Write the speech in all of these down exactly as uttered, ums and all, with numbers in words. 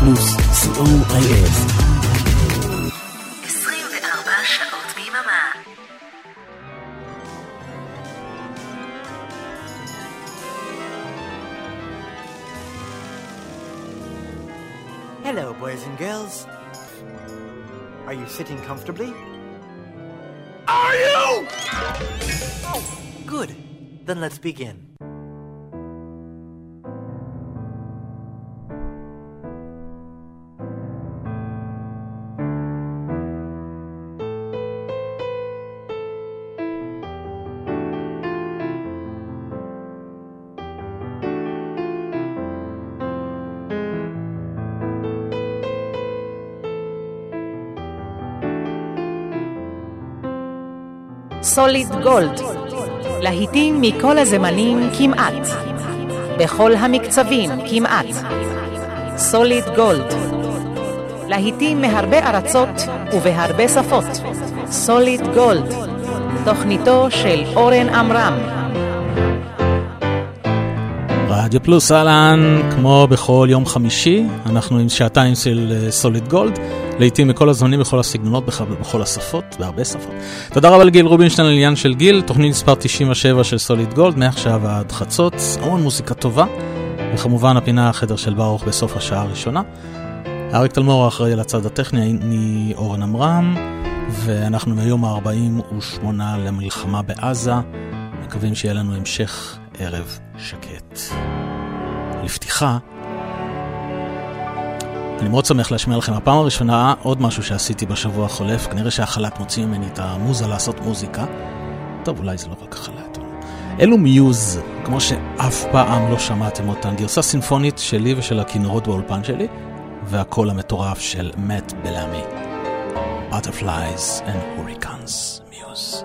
פלוס, סי או איי אף. עשרים וארבע שעות ביממה. Hello, boys and girls. Are you sitting comfortably? Are you? Oh, good. Then let's begin. סוליד גולד, להיטים מכל הזמנים כמעט, בכל המקצבים כמעט. סוליד גולד, להיטים מהרבה ארצות ובהרבה שפות. סוליד גולד, תוכניתו של אורן אמרם. רדיו פלוס, אלן, כמו בכל יום חמישי, אנחנו עם שעתיים של סוליד גולד, לעיתים מכל הזמנים, בכל הסגנונות, בכל השפות, בהרבה שפות. תודה רבה לגיל רובינשטיין על עניין של גיל, תוכנית מספר תשעים ושבע של סוליד גולד, מעכשיו עד חצות, המון מוזיקה טובה, וכמובן הפינה החדר של ברוך בסוף השעה הראשונה. אריק תלמור האחראי על הצד הטכני, אני אורן אמרם, ואנחנו מיום ה-ארבעים ושמונה למלחמה בעזה, מקווים שיהיה לנו המשך ערב שקט. לפתיחה, אני מאוד שמח להשמיע לכם הפעם הראשונה עוד משהו שעשיתי בשבוע החולף. כנראה שהחלט מוציא ממני את המוזה לעשות מוזיקה. טוב, אולי זה לא רק החלט. אלו מיוז, כמו שאף פעם לא שמעתם אותן, גרסה סינפונית שלי ושל הכינורות באולפן שלי, והקול המטורף של מאט בלאמי. Butterflies and Hurricanes, Muse.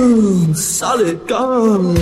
Gold, Solid Gold.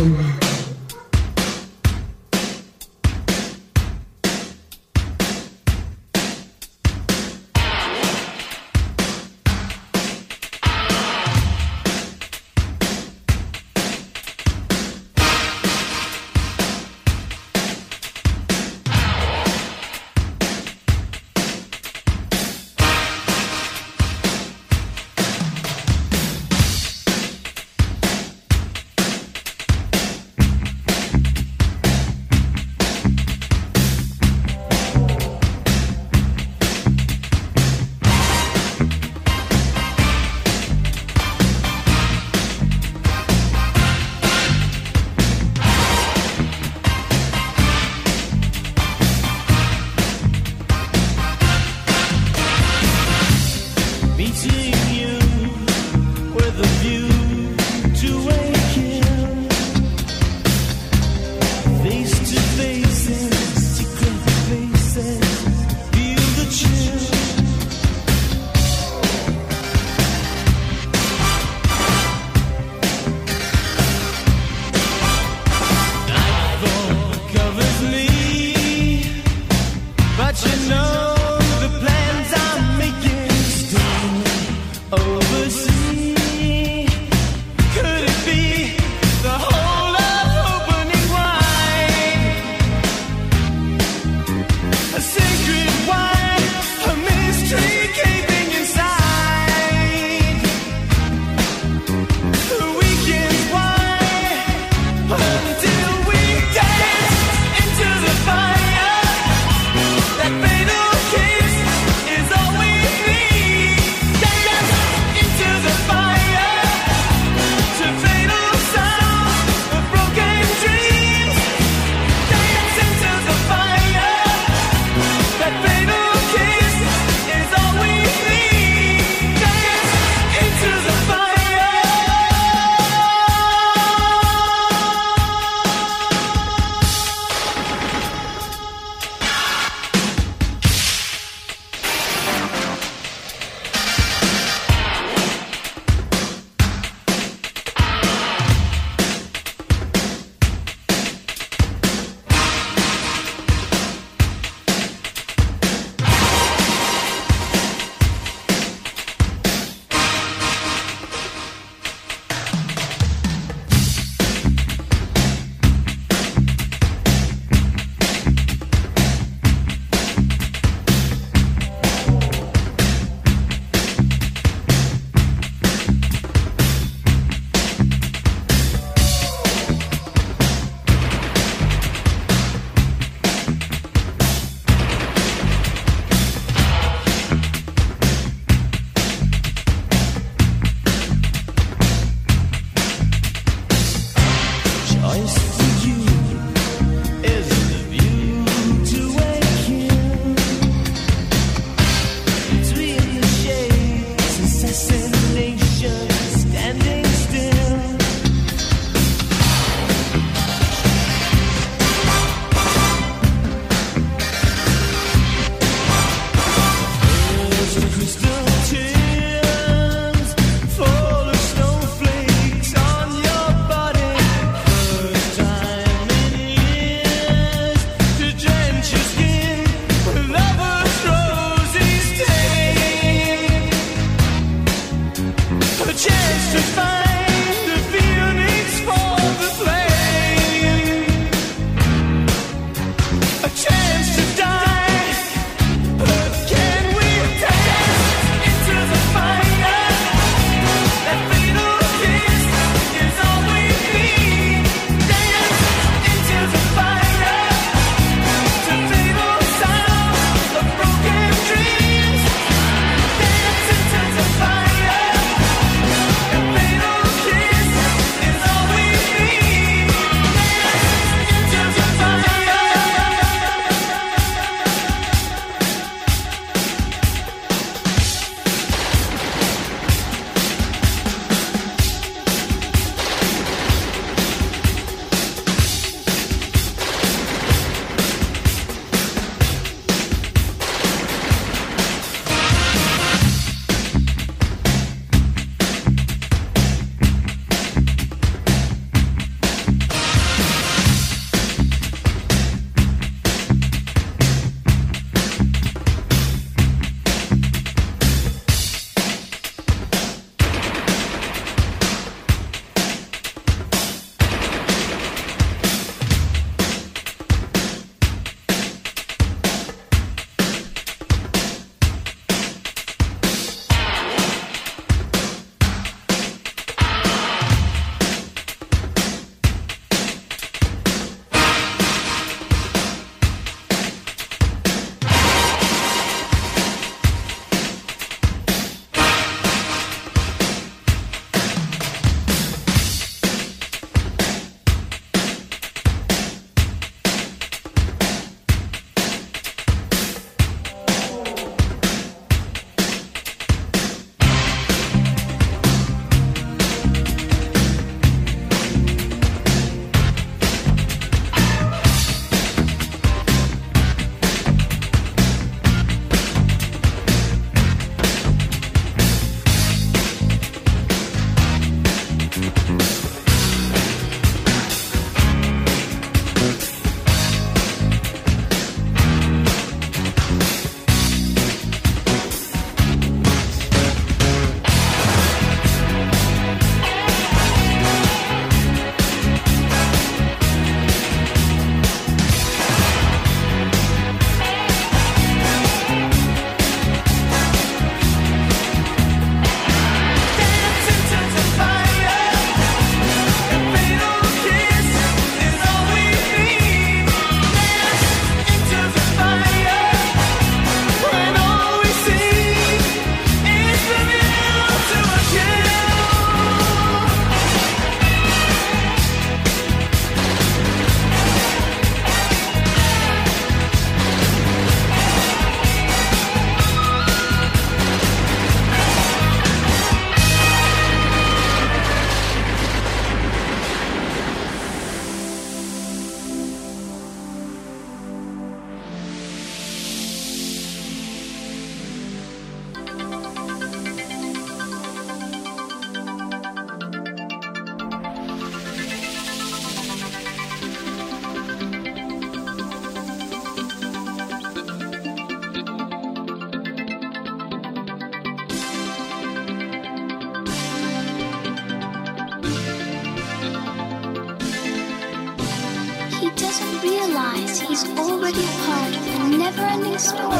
because he's already a part of the never-ending story.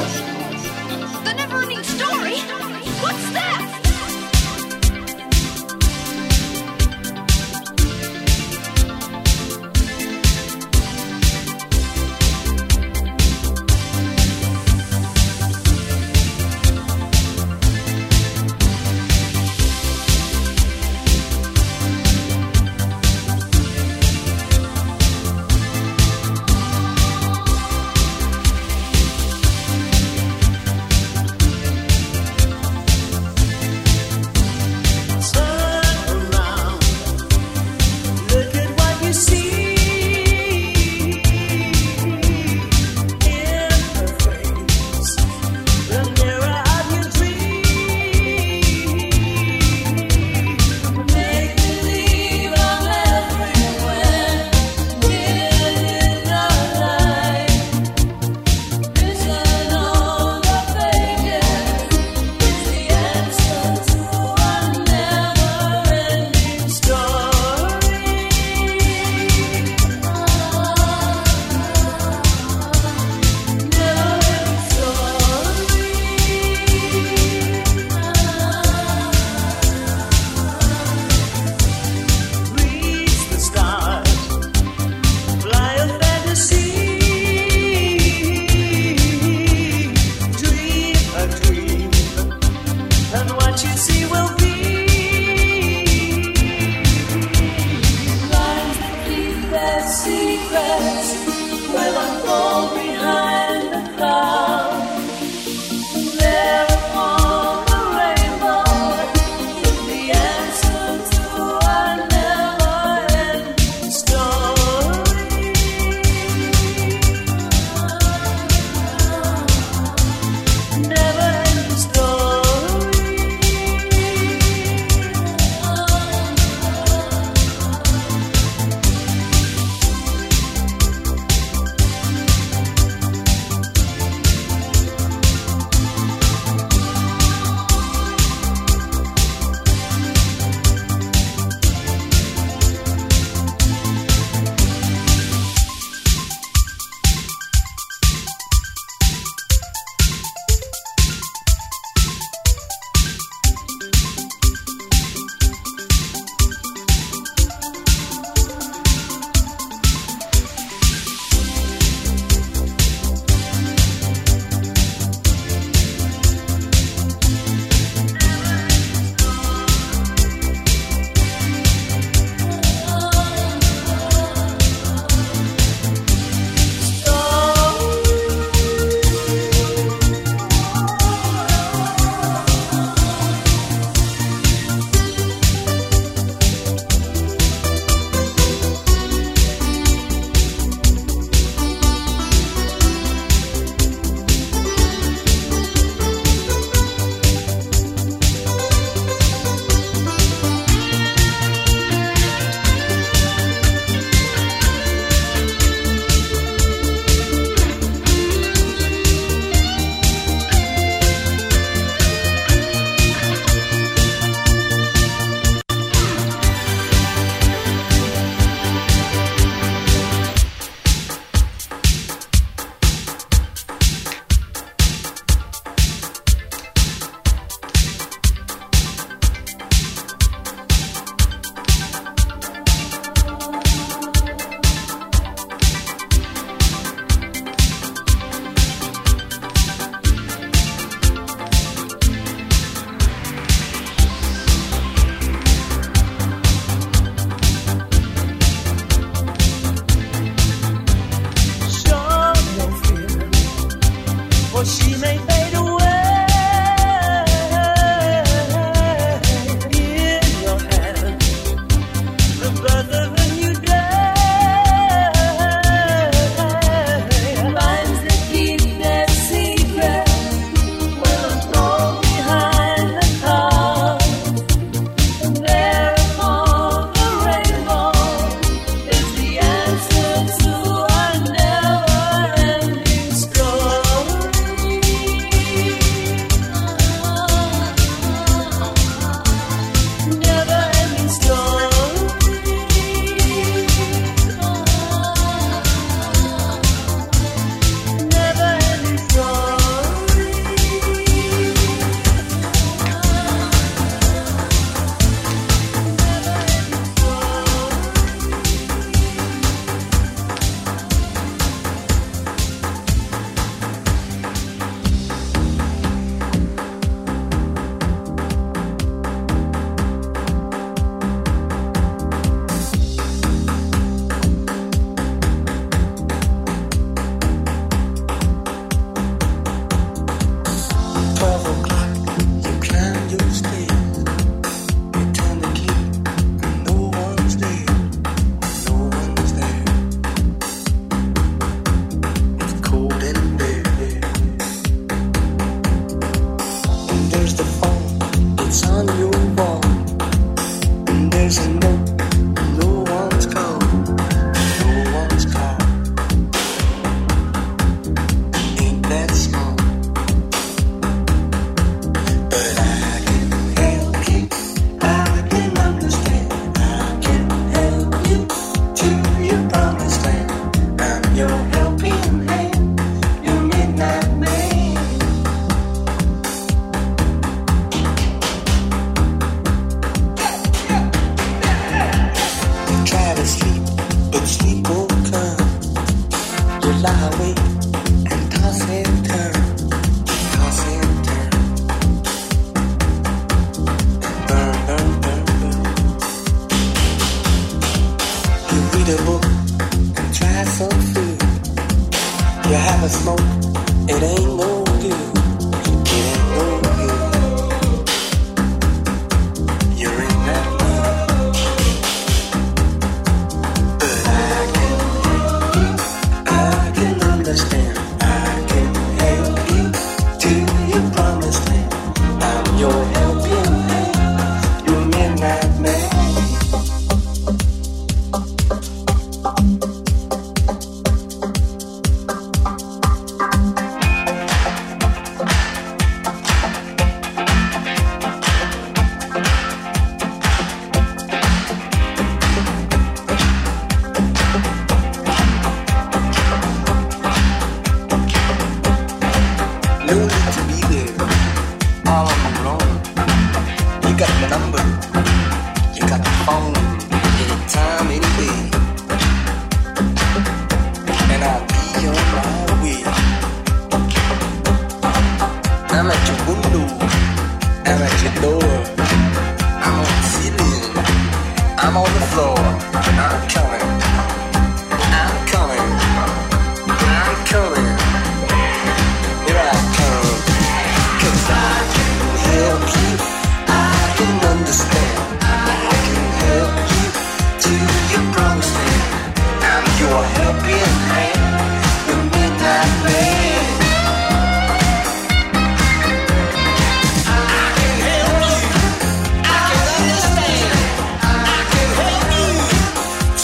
The never-ending story? What's that?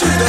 The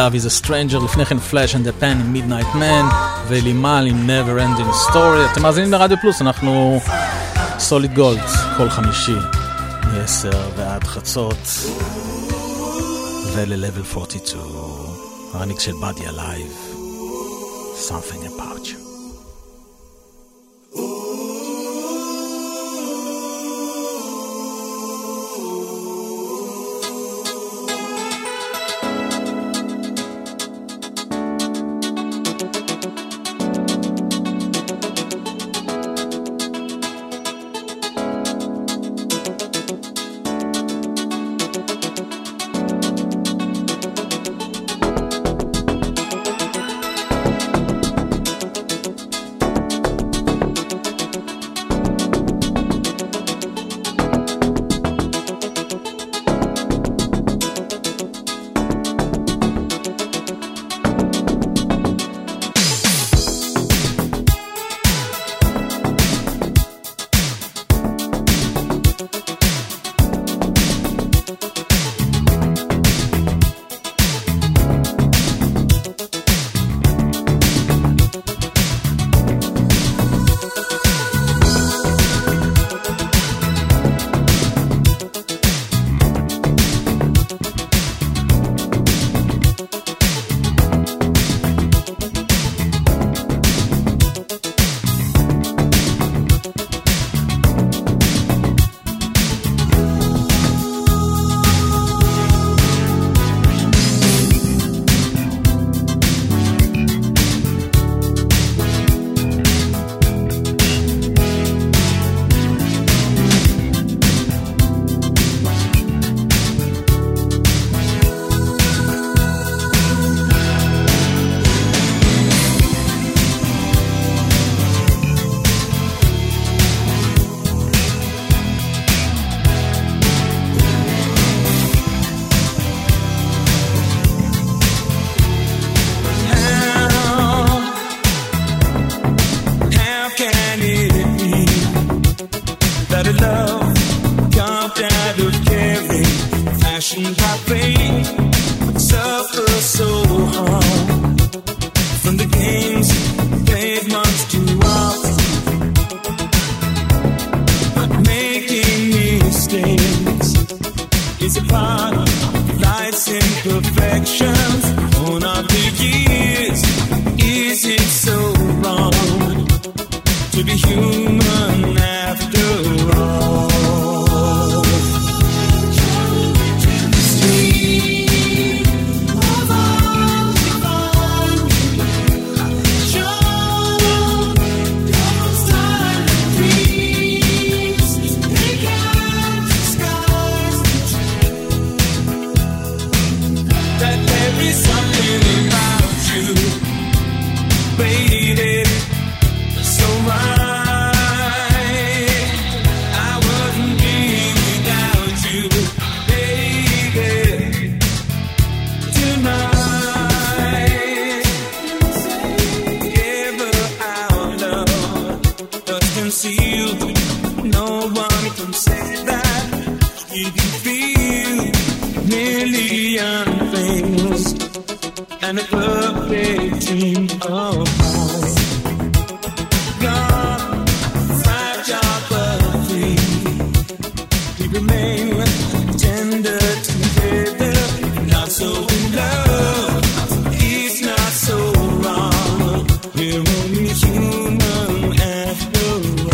Love is a Stranger, לפני כן Flash and the Pan עם Midnight Man ולימל עם Never Ending Story. אתם מאזינים לרדיו פלוס, אנחנו Solid Gold כל חמישי מ-עשר ועד חצות ול-Level ארבעים ושתיים, הרניק של Body Alive, Something About You. No one can say that you can feel million things and a perfect team of us. God, five job of three. We remain tender together, not so in love. It's not so wrong. We're only human after all.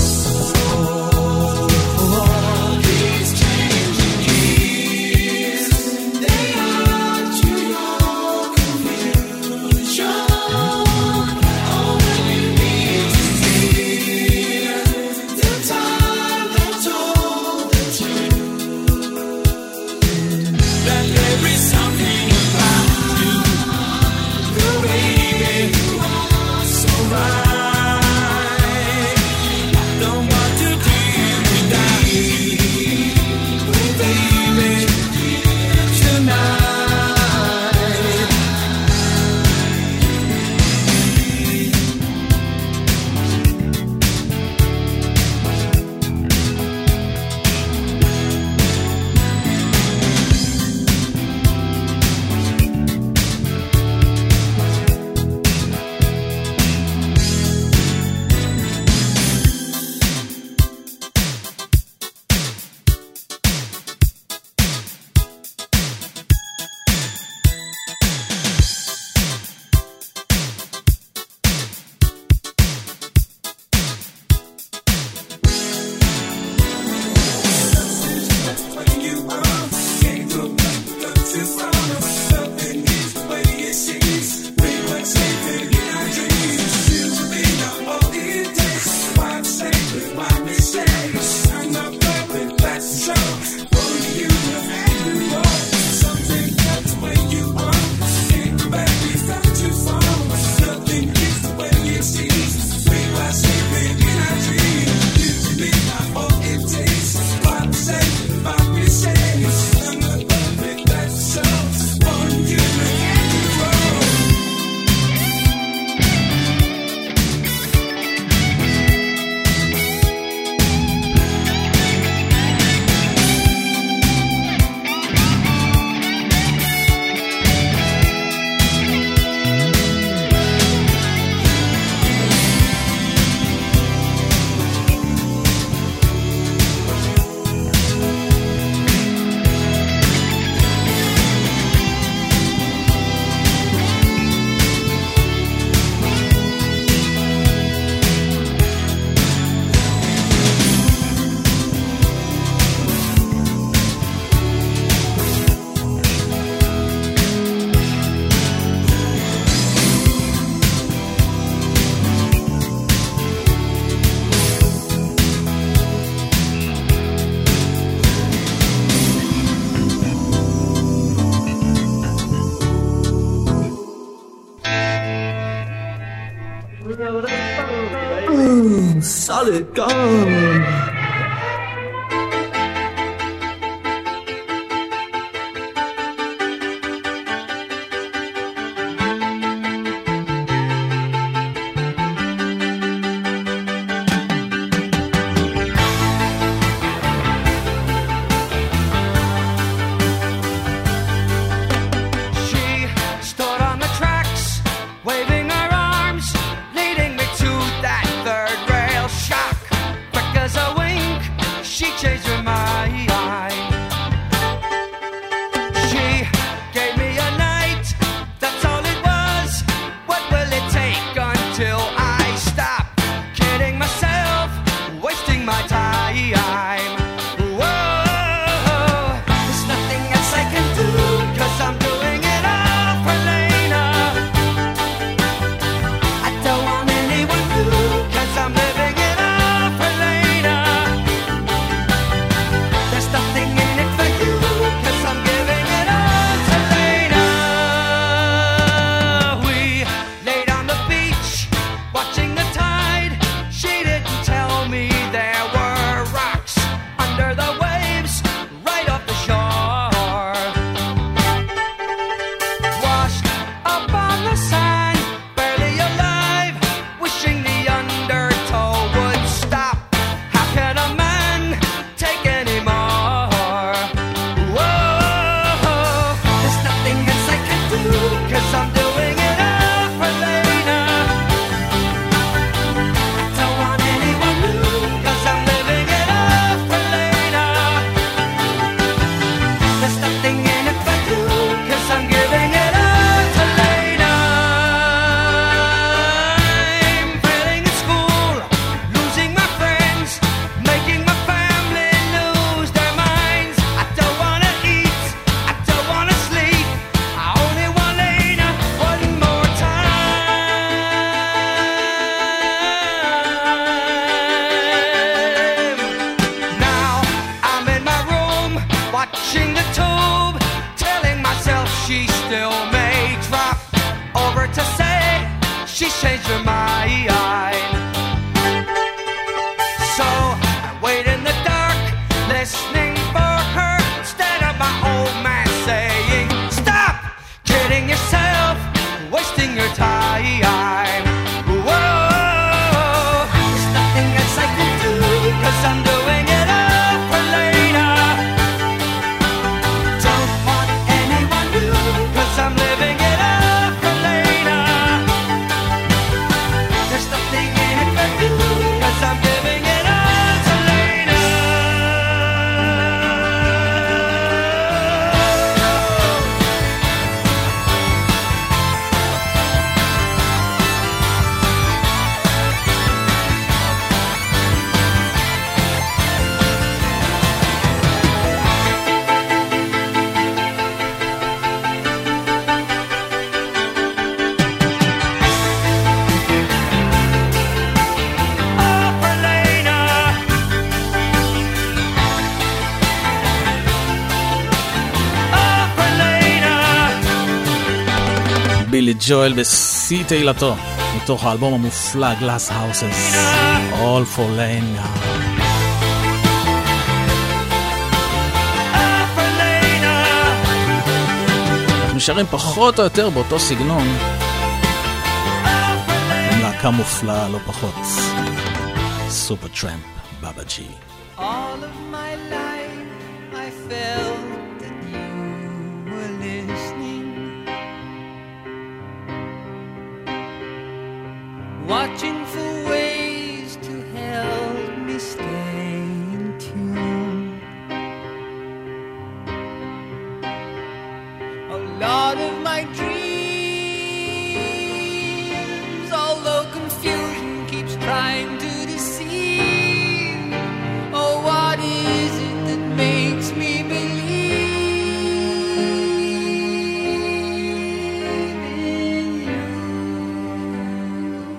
Solid Gold. Cause I went watching the tube, telling myself she still may drop over to say she's changed her mind. So I wait in the dark, listening for her instead of my old man saying, stop kidding yourself, wasting your time. Whoa, there's nothing else I can do, because I'm doing it all for later. Don't want anyone new, because I'm living it all for later. There's nothing in it for you, because I'm giving it all for later. All for later. All for later. בילי ג'ואל בשיא תהילתו, מתוך האלבום המופלא Glass Houses, All for Later. נשארים פחות או יותר באותו סגנון, עם להקה מופלאה לא פחות, סופר טראמפ, בבא ג'י. All of my life I felt that you were listening, watching for ways to help me stay in tune. Lord of my dreams, although confusion keeps trying to deceive, oh, what is it that makes me believe in you? Oh,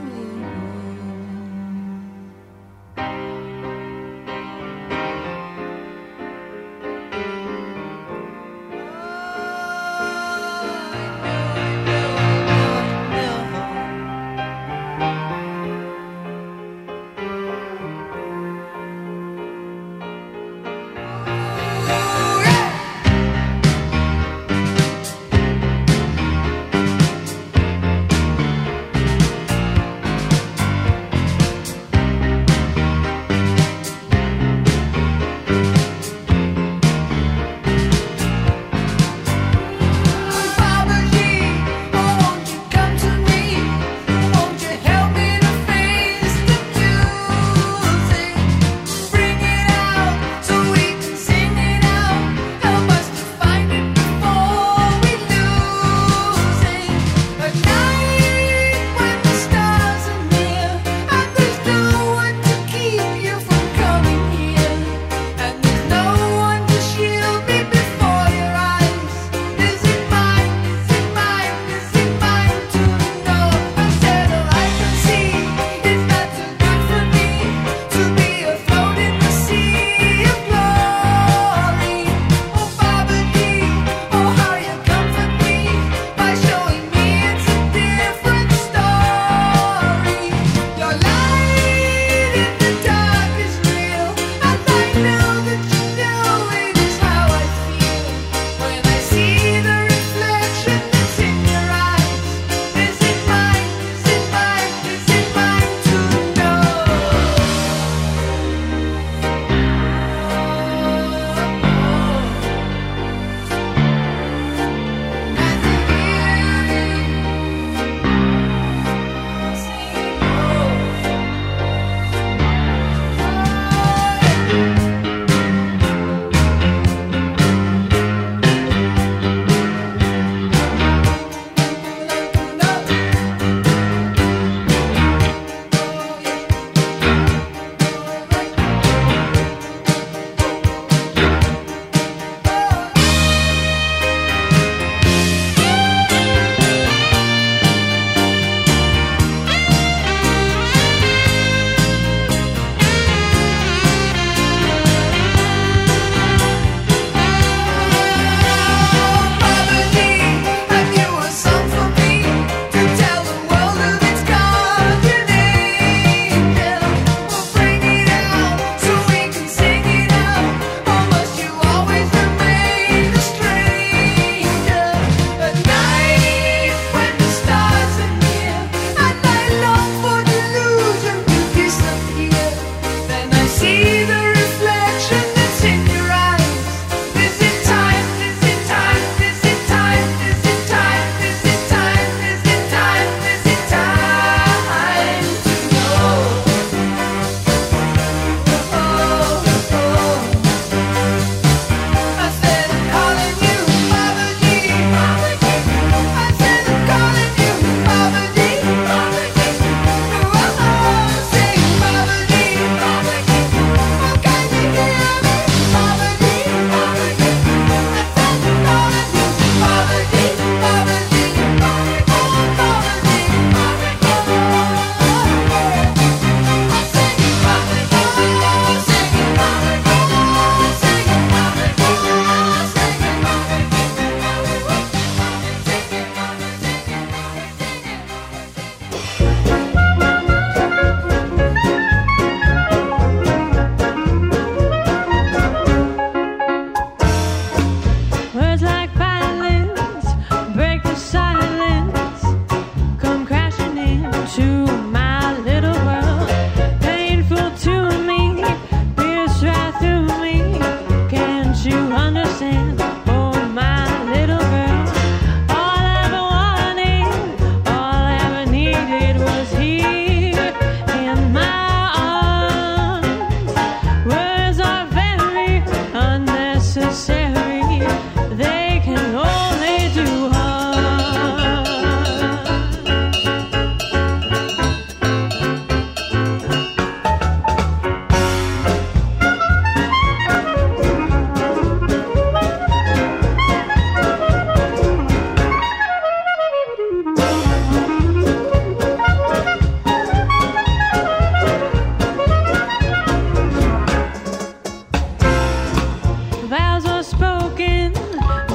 broken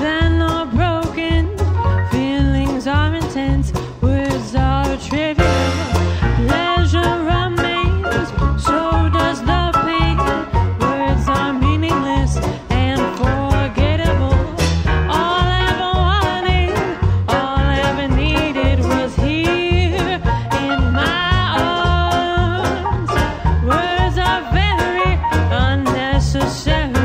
than not broken. Feelings are intense, words are trivial. Pleasure remains, so does the pain. Words are meaningless and forgettable. All I ever wanted, all I ever needed was here in my arms. Words are very unnecessary.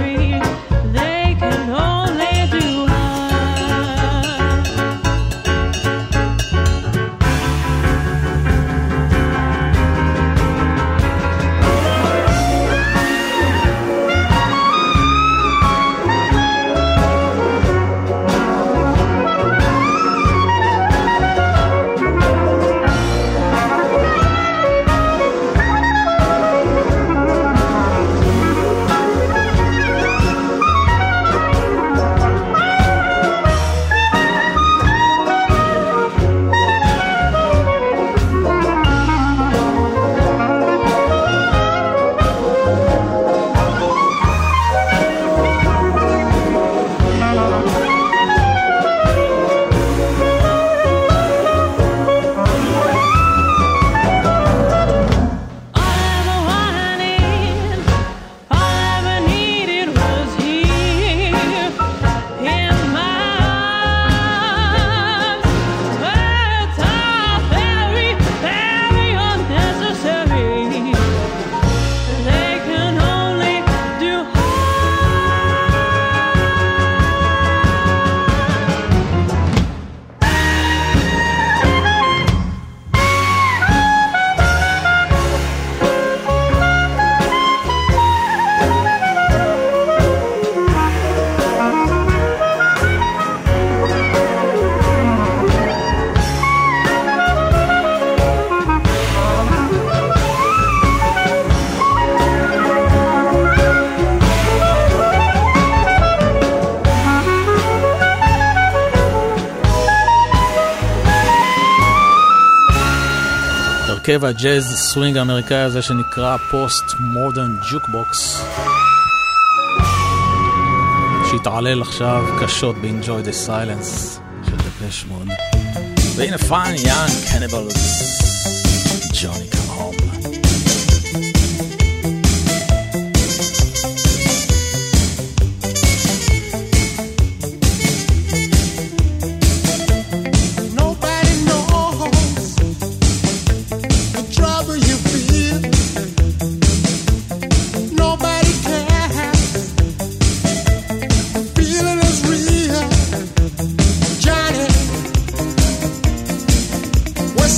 הרכב הג'אז סווינג האמריקאי הזה שנקרא פוסט מודרן ג'וקבוקס, שהתעלל עכשיו קשות ב-Enjoy the Silence של Depeche Mode, והנה Fine Young Cannibals, Johnny Come Home.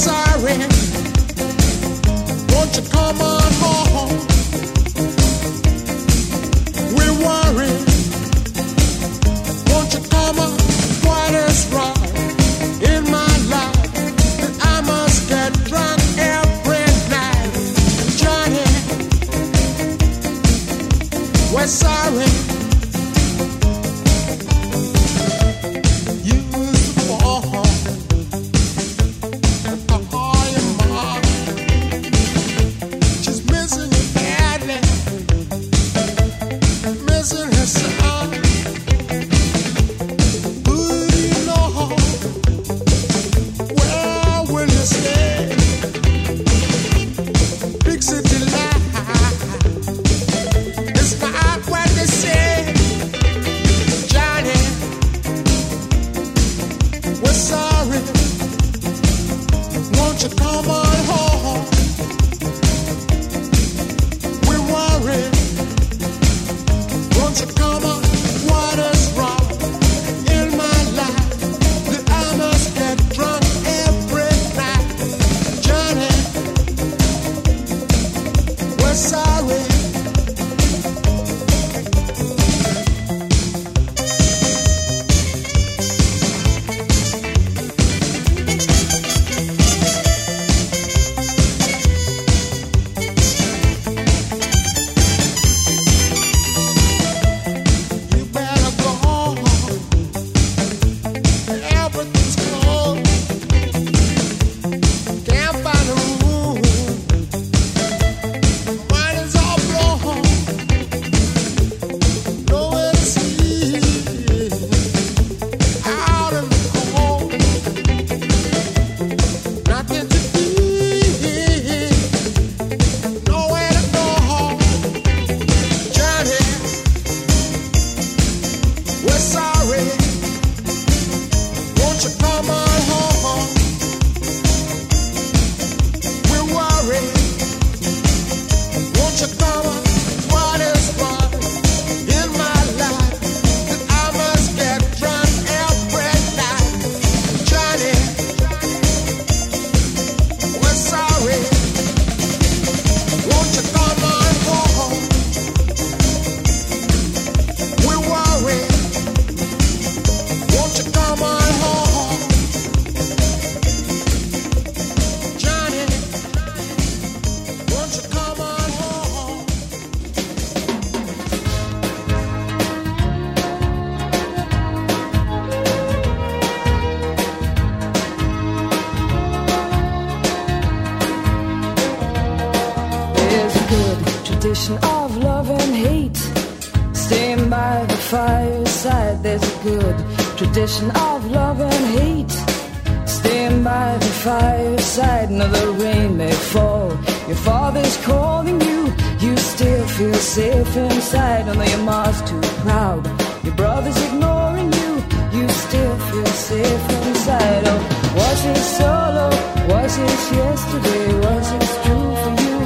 Sorry. tension of love and hate. Staying by the fireside, there's a good tradition of love and hate. Staying by the fireside, now the rain may fall. Your father's calling you, you still feel safe inside. Although your mom's too proud, your brother's ignoring you, you still feel safe inside. Oh, was it solo? Was it yesterday? Was it true for you?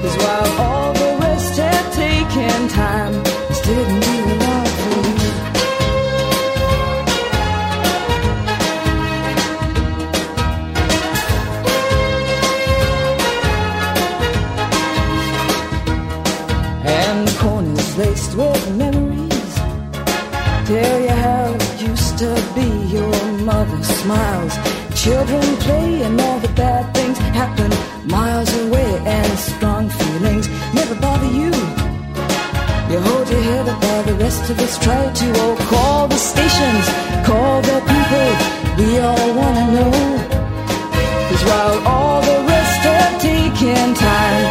Cause while all the rest had taken time, this didn't mean love for you. And the corners laced with memories tell you how it used to be. Your mother smiles, children play, and all the bad things happen miles away. And strong feelings never bother you. You hold your head up while the rest of us try to. Oh, call the stations, call the people, we all wanna know. Cause while all the rest are taking time,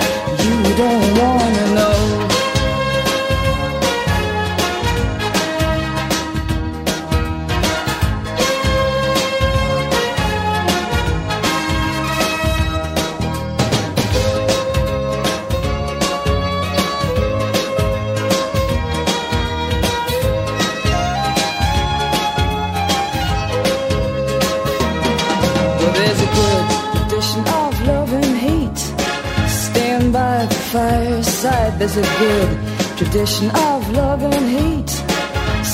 you don't wanna know. Fireside, there's a good tradition of love and hate.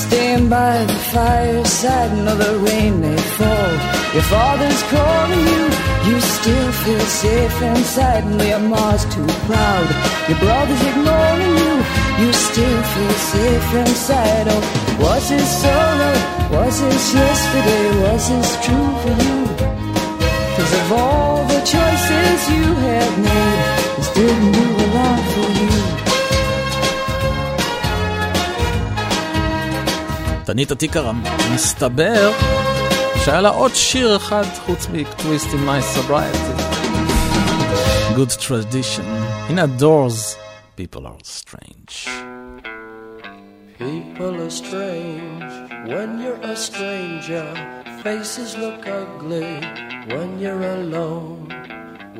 Staying by the fireside, no, the rain may fall. Your father's calling you, you still feel safe inside. And your mom's too proud, your brother's ignoring you, you still feel safe inside. Oh, was this solo? Was this yesterday? Was this true for you? Cause of all the choices you have made, this didn't do a lot for you. תניתה תיקרם, מסתבר שהיה לה עוד שיר אחד חוץ מ-Twist in My Sobriety. Good tradition. In the Doors, people are strange. People are strange when you're a stranger. Faces look ugly when you're alone.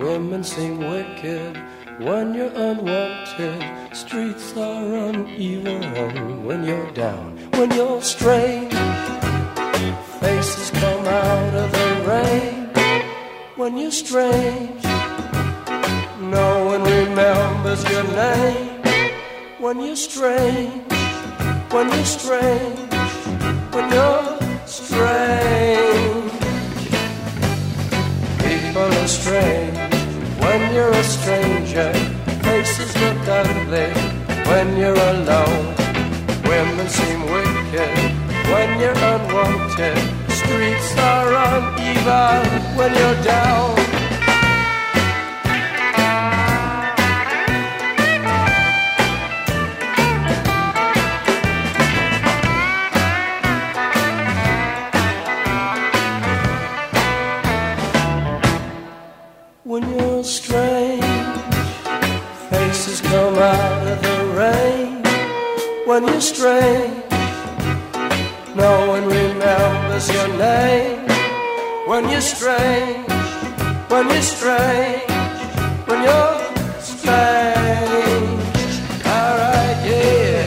Women seem wicked when you're unwanted. Streets are uneven when you're down. When you're strange, faces come out of the rain. When you're strange, no one remembers your name. When you're strange, when you're strange, when you're strange. People are strange when you're a stranger. Faces look ugly when you're alone. Women seem wicked when you're unwanted. Streets are uneven when you're down. When you're strange, faces come out of the rain. When you're strange, no one remembers your name. When you're strange, when you're strange, when you're strange. All right, yeah.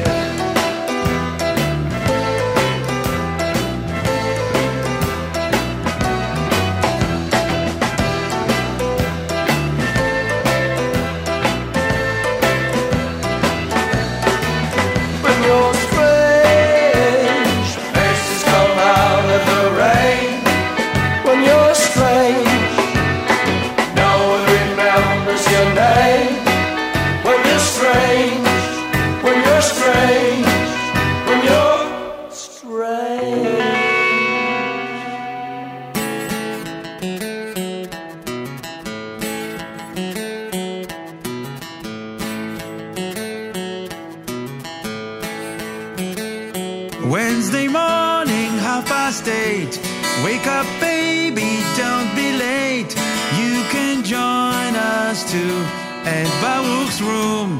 At Baruch's Room.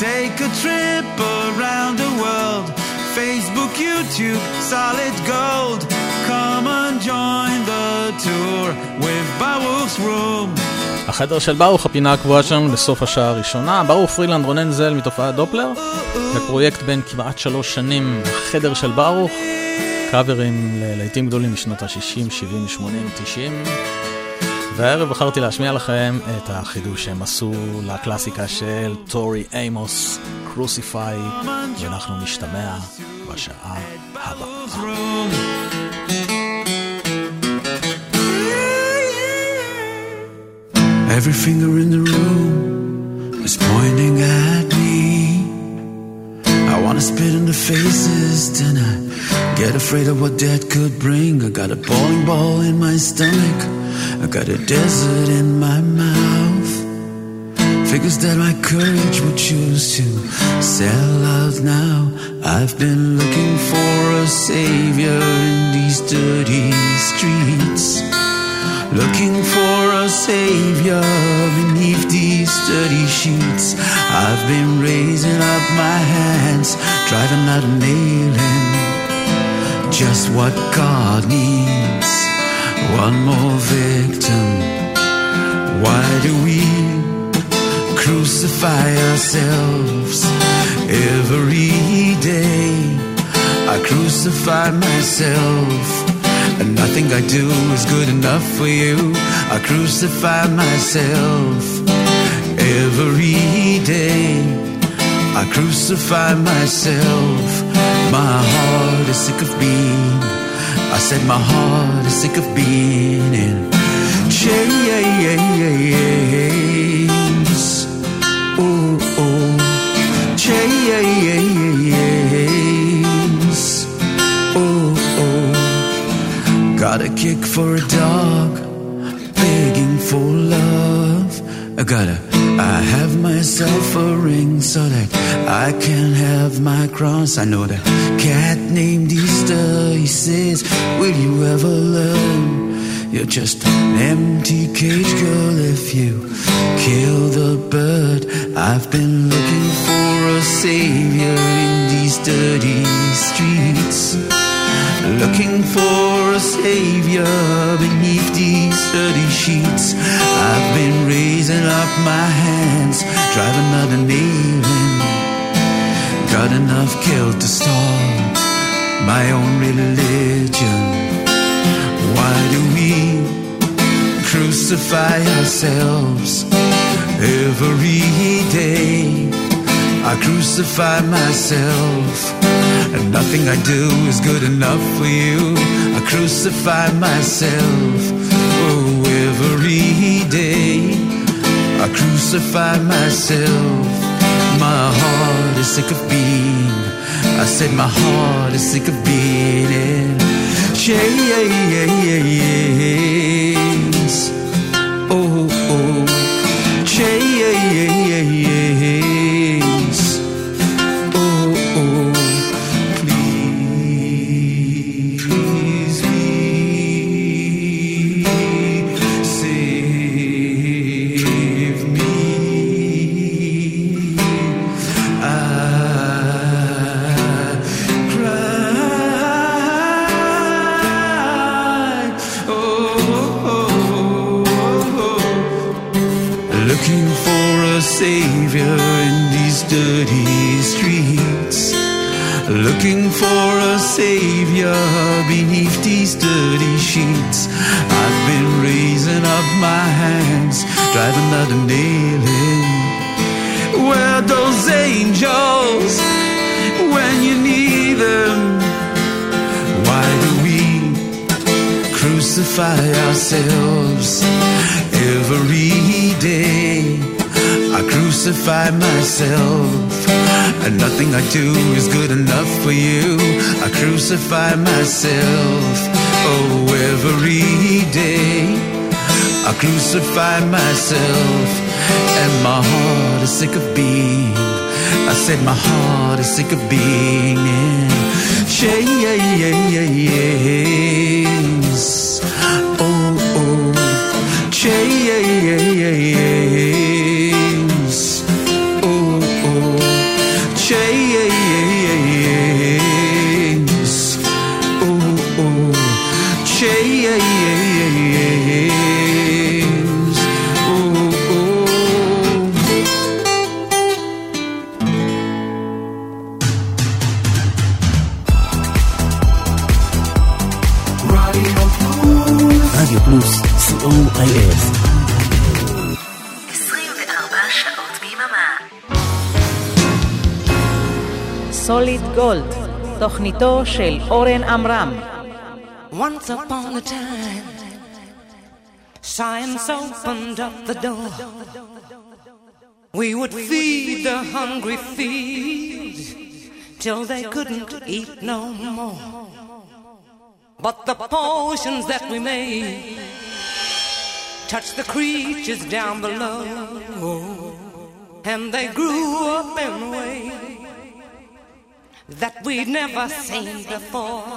Take a trip around the world. Facebook, YouTube, Solid Gold. Come and join the tour with Baruch's Room. החדר של ברוך, הפינה הקבועה שלנו בסוף השעה הראשונה. ברוך פרילנד, רונן זל מתופעת דופלר. בפרויקט בין כמעט שלוש שנים, החדר של ברוך. קאברים ללהיטים גדולים משנות ה-שישים, שבעים, שמונים, תשעים. והערב בחרתי להשמיע לכם את החידוש שהם עשו לקלאסיקה של טורי איימוס, קרוסיפיי, ואנחנו נשתמע בשעה הבאה. Every finger in the room is pointing at me. I wanna spit in the faces, then I get afraid of what that could bring. I got a bowling ball in my stomach, I got a desert in my mouth. Figures that my courage would choose to sell out now. I've been looking for a savior in these dirty streets, looking for a savior beneath these dirty sheets. I've been raising up my hands, driving out a nail in just what God needs. One more victim. Why do we crucify ourselves every day? I crucify myself, and nothing I do is good enough for you. I crucify myself every day. I crucify myself. My heart is sick of being. I said my heart is sick of being in chains. Oh, oh, chains. Oh, oh. Got a kick for a dog, begging for love. I gotta, I have myself a ring so that I can have my cross. I know the cat named Easter, he says, will you ever learn? You're just an empty cage, girl, if you kill the bird. I've been looking for a savior in these dirty streets, looking for a savior beneath these dirty sheets. I've been raising up my hands, driving out a nail in. Got enough guilt to start my own religion. Why do we crucify ourselves every day? I crucify myself, and nothing I do is good enough for you. I crucify myself, oh, every day. I crucify myself. My heart is sick of being. I said my heart is sick of beating. Chains. Oh, oh. Chains. Oh, oh. Savior in these dirty streets, looking for a savior beneath these dirty sheets. I've been raising up my hands, driving out a nail in. Where are those angels when you need them? Why do we crucify ourselves every day? I crucify myself, and nothing I do is good enough for you. I crucify myself, oh, every day. I crucify myself, and my heart is sick of being. I said my heart is sick of being in chains. Oh, oh, chains. Oh, פלוס, סי או איי אף. עשרים וארבע שעות ביממה. Solid Gold, תוכניתו של אורן עמרם. Once upon a time, science opened up the door. We would feed the hungry feed till they couldn't eat no more. But the potions that we made touched the creatures down below, and they grew up in ways that we'd never seen before.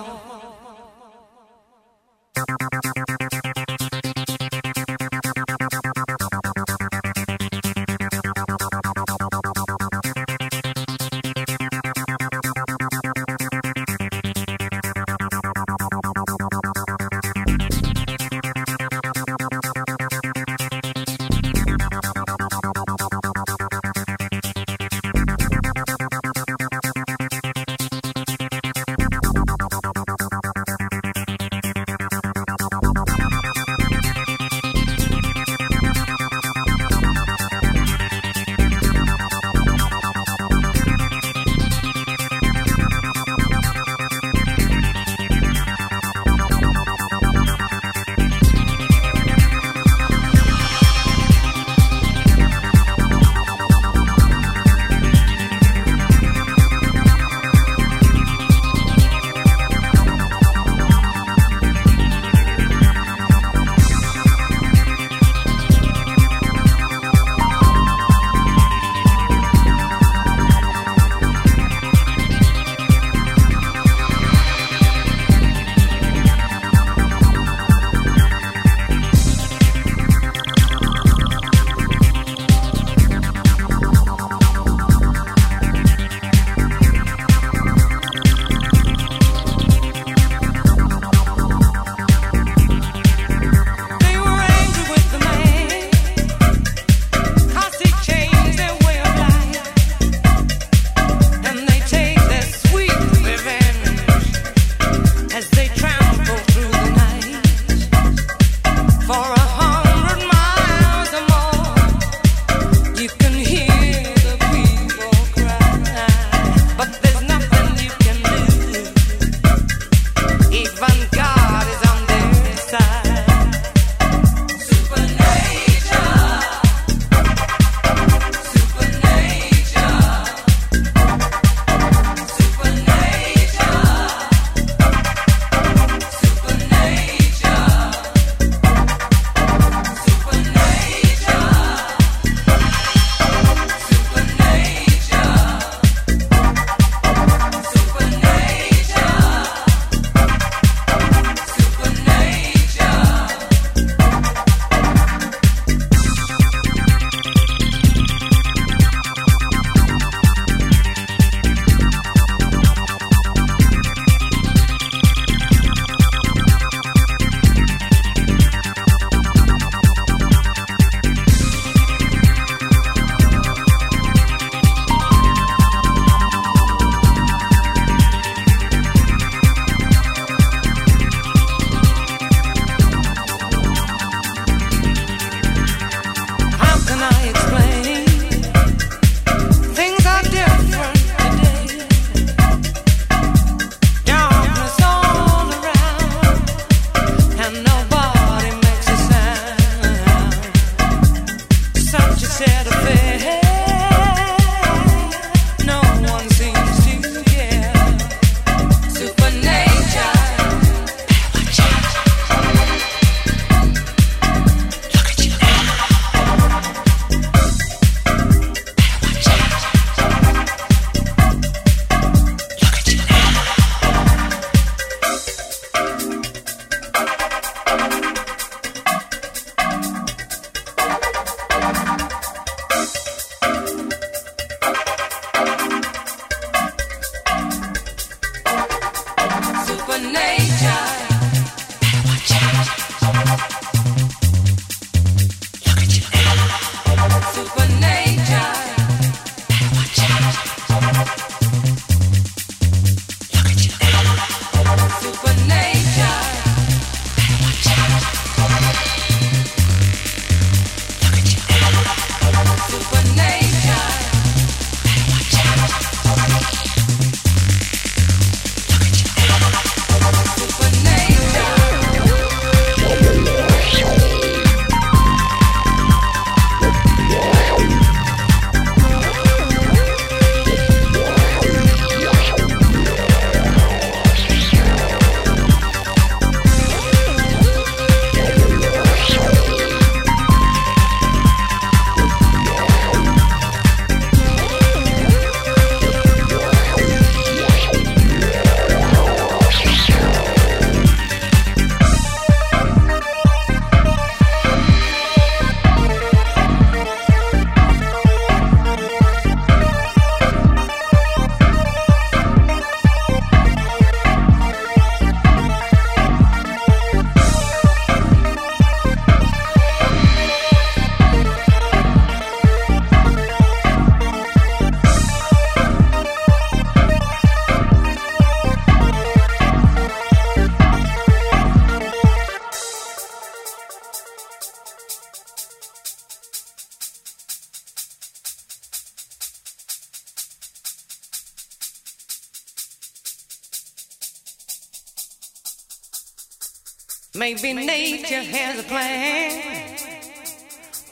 Maybe nature has a plan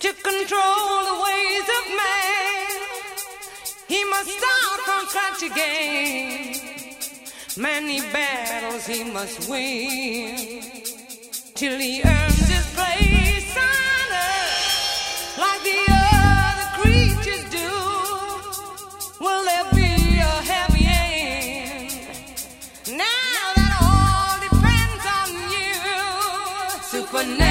to control the ways of man. He must start from scratch again. Many battles he must win till he earns his place on earth like the other creatures do. Will there be a happy end? Now that all depends on you, Supernature.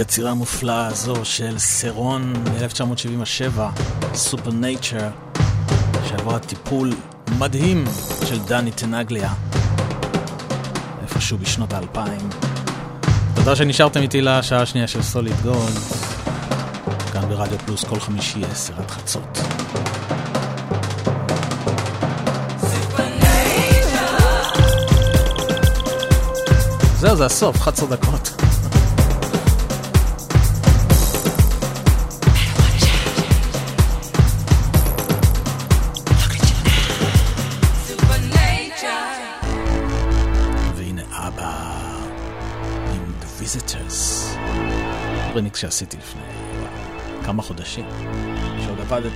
יצירה מופלאה הזו של סרון אלף תשע מאות שבעים ושבע, סופרנייצ'ר, שעברה טיפול מדהים של דני טינגליה איפשהו בשנות האלפיים. תודה שנשארתם איתי לשעה השנייה של סוליד גולד כאן ברדיו פלוס כל חמישי עשר עד חצות. זהו, זה הסוף, חצות דקות. רמיקס שעשיתי לפני כמה חודשים שעוד עבדתי.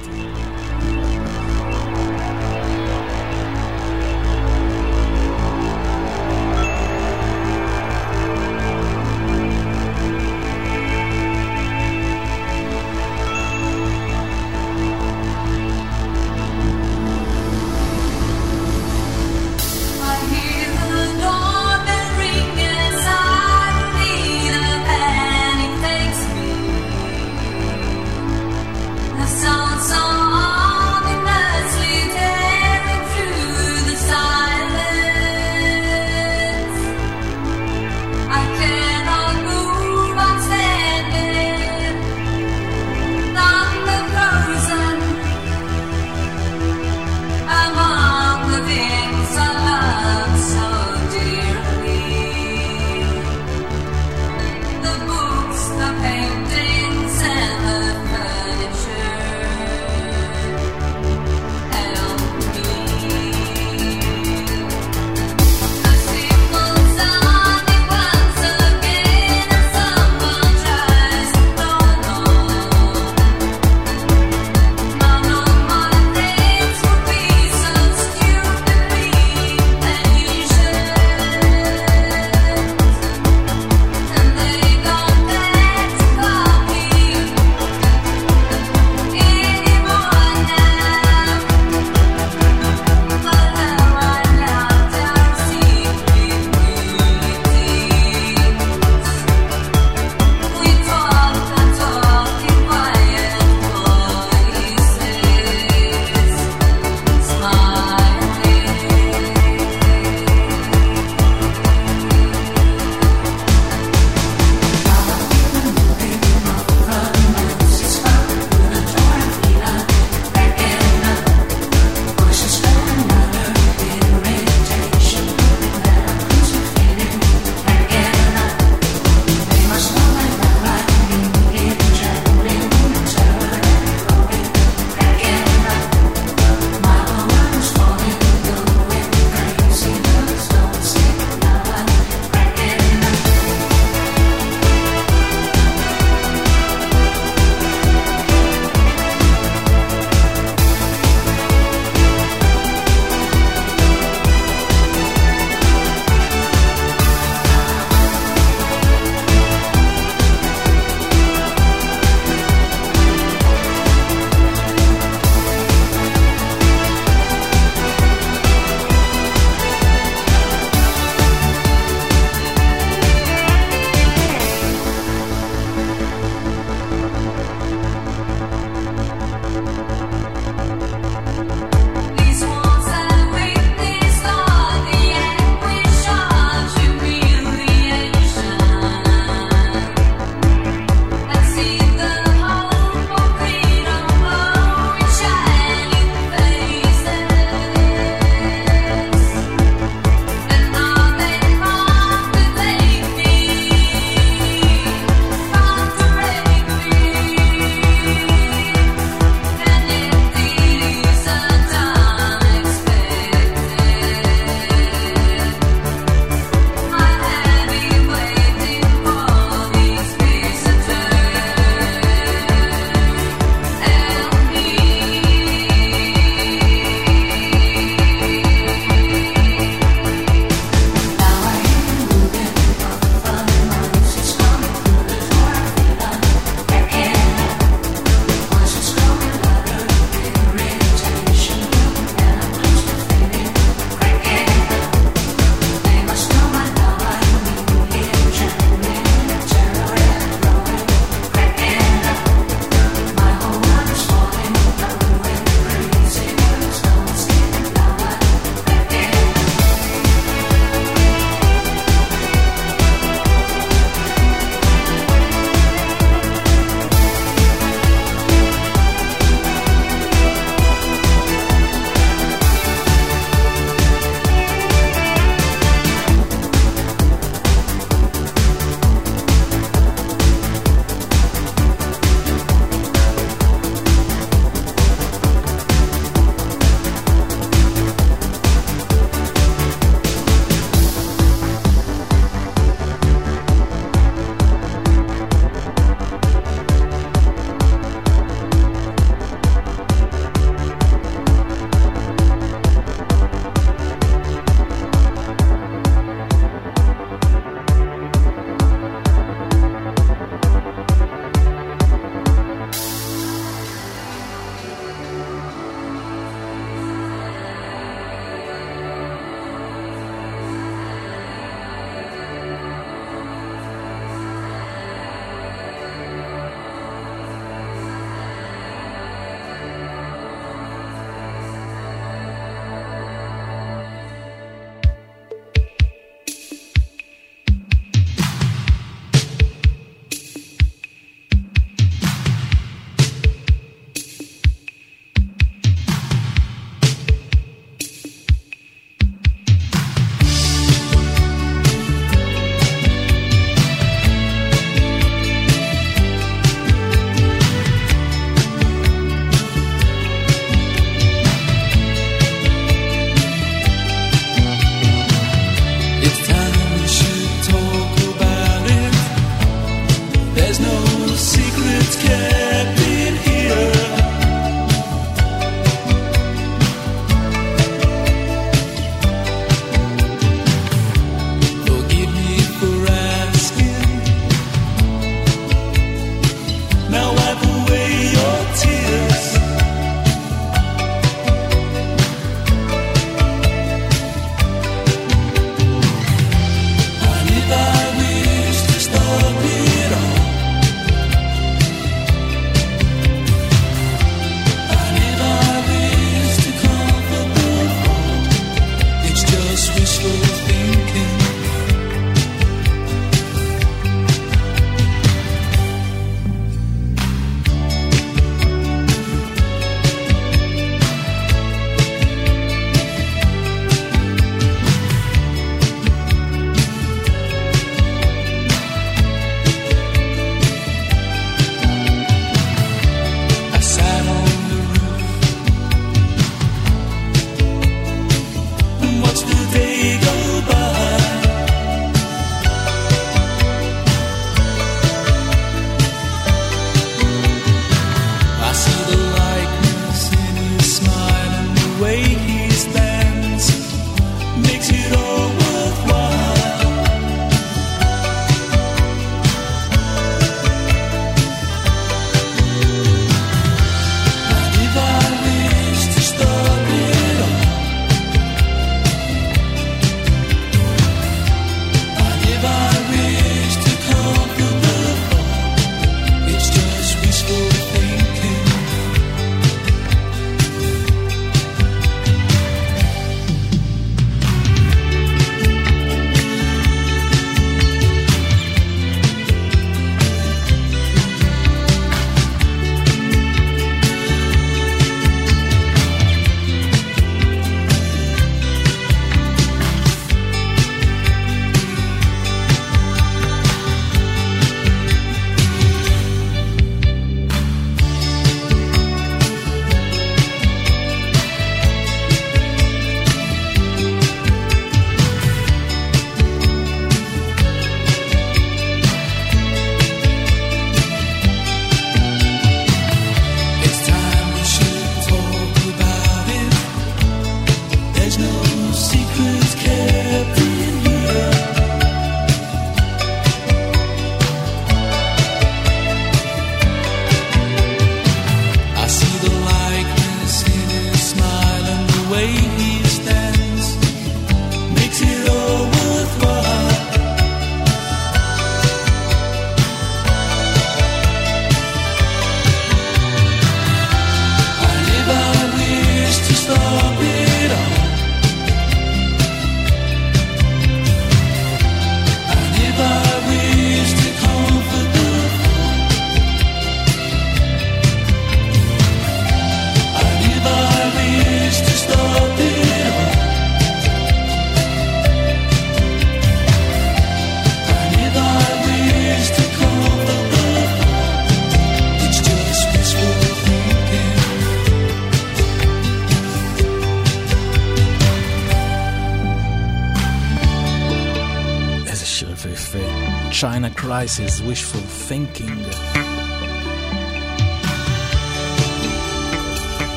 crisis, wishful thinking.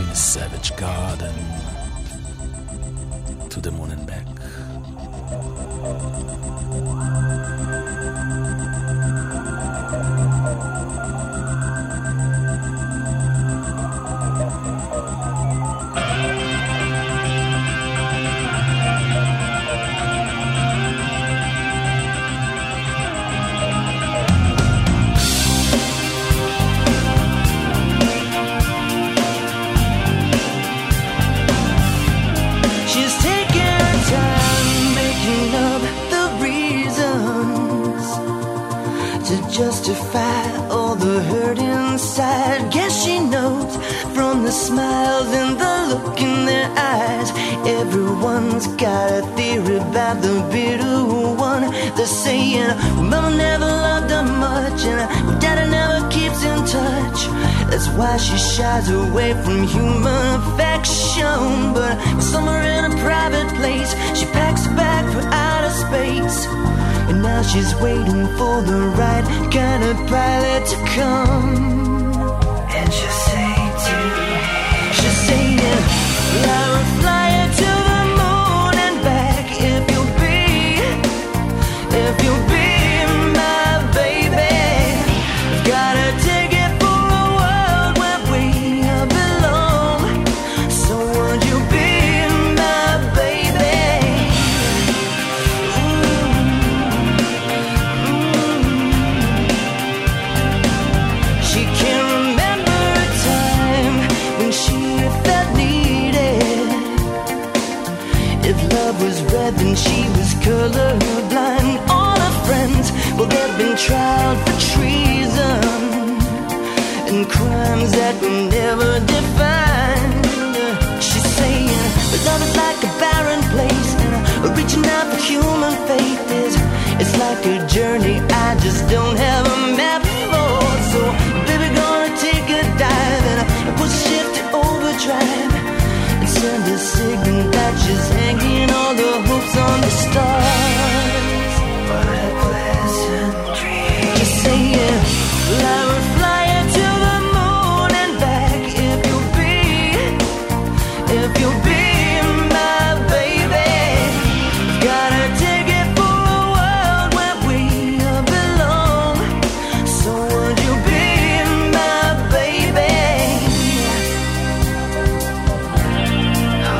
In a savage garden, to the moon and back. Why she shies away from human affection, but somewhere in a private place she packs a bag for outer space, and now she's waiting for the right kind of pilot to come. And she'll say to him, she'll say to him, I will fly you to the moon and back if you'll be, if you'll be my baby. I've gotta take it. Then she was colorblind. All her friends, well, they've been tried for treason and crimes that we never defined. She's saying, but love is like a barren place, and reaching out for human faith is, it's like a journey I just don't have a map for. So baby, gonna take a dive and push a shift to overdrive, and send a signal that she's hanging on the on the stars. What a pleasant dream. You're saying, I will fly you to the moon and back if you'll be, if you'll be my baby. Gotta take it for a world where we all belong. So would you be my baby? Oh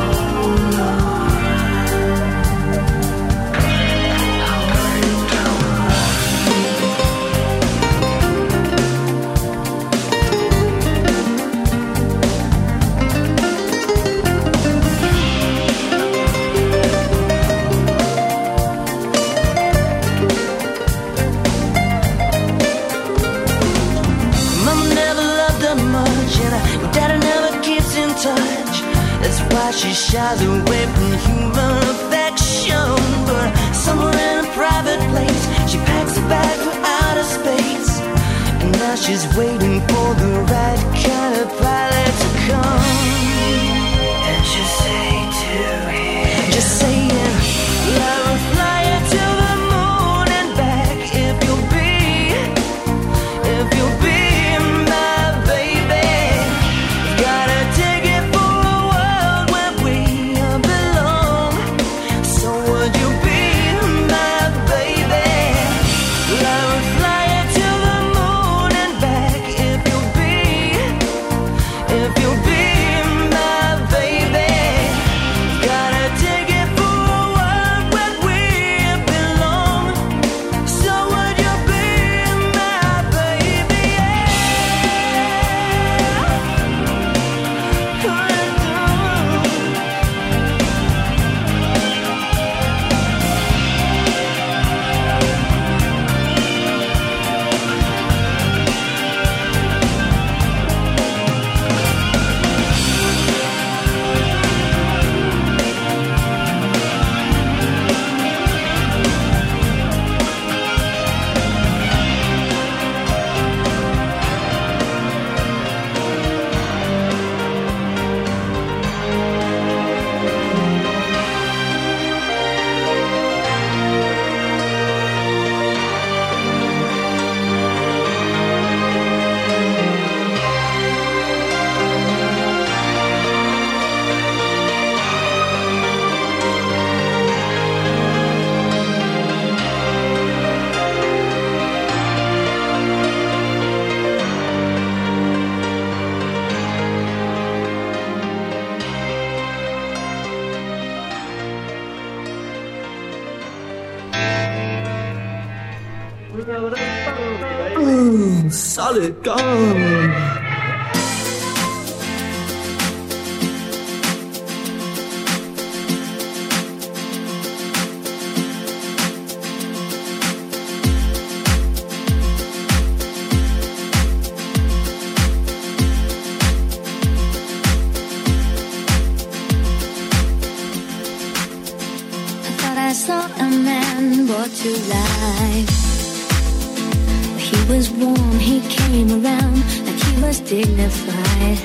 Lord, she shies away from human affection, but somewhere in a private place she packs a bag for outer space, and now she's waiting for the right kind of pilot to come. And she'll say to him, just saying, I will fly you to the moon and back if you'll be, if you'll be. Ooh, solid gold. To life. He was warm, he came around like he was dignified.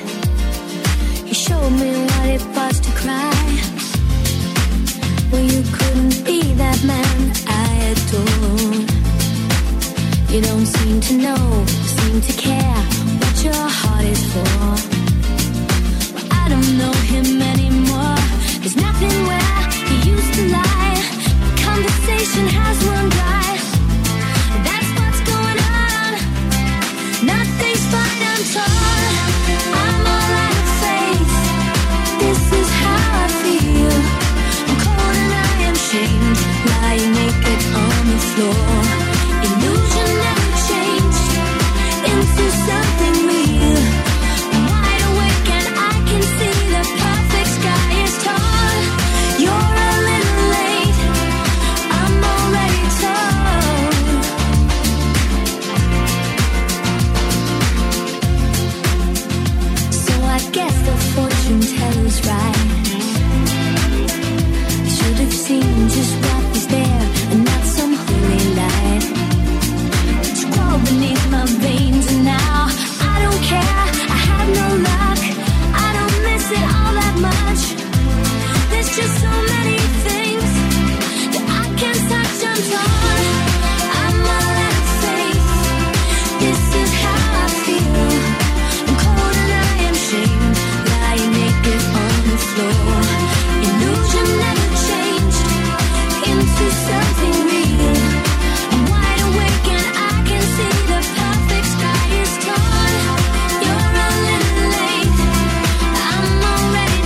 He showed me what it was to cry. Well, you couldn't be that man I adored. You don't seem to know, seem to care what your heart is for. Well, I don't know him anymore. There's nothing where he used to lie. Conversation has run dry. That's what's going on. Nothing's fine, I'm torn. I'm all out of faith. This is how I feel. I'm cold and I am shamed. Lying naked on the floor. Illusion never changed into something real. I'm wide awake and I can see the perfect sky is torn. You're a little late. Guess the fortune teller's right. Should have seen just what was there and not some holy light. It's crawled beneath my veins and now I don't care. I have no luck. I don't miss it all that much. There's just so many things that I can't touch. I'm torn. I'm all out of faith. This is how I feel. Lying naked on the floor. Illusion never changed into something real. I'm wide awake and I can see the perfect sky is torn. You're a little late. I'm already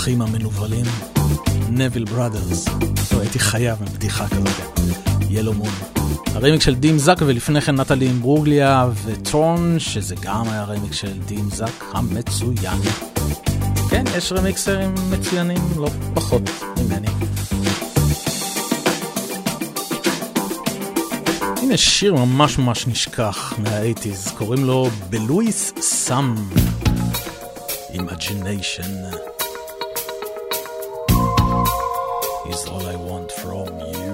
האחים המנוולים, נביל בראדרס. לא, הייתי חייב מבדיחה כזאת. ילו מון. הרימיק של דים זק, ולפני כן נטלי אימברוגליה וטון, שזה גם היה רימיק של דים זק המצוין. כן, יש רמיקסרים מצוינים, לא פחות ממני. הנה שיר ממש ממש נשכח מה-שמונים, קוראים לו בלויס סאם. Imagination is all I want from you.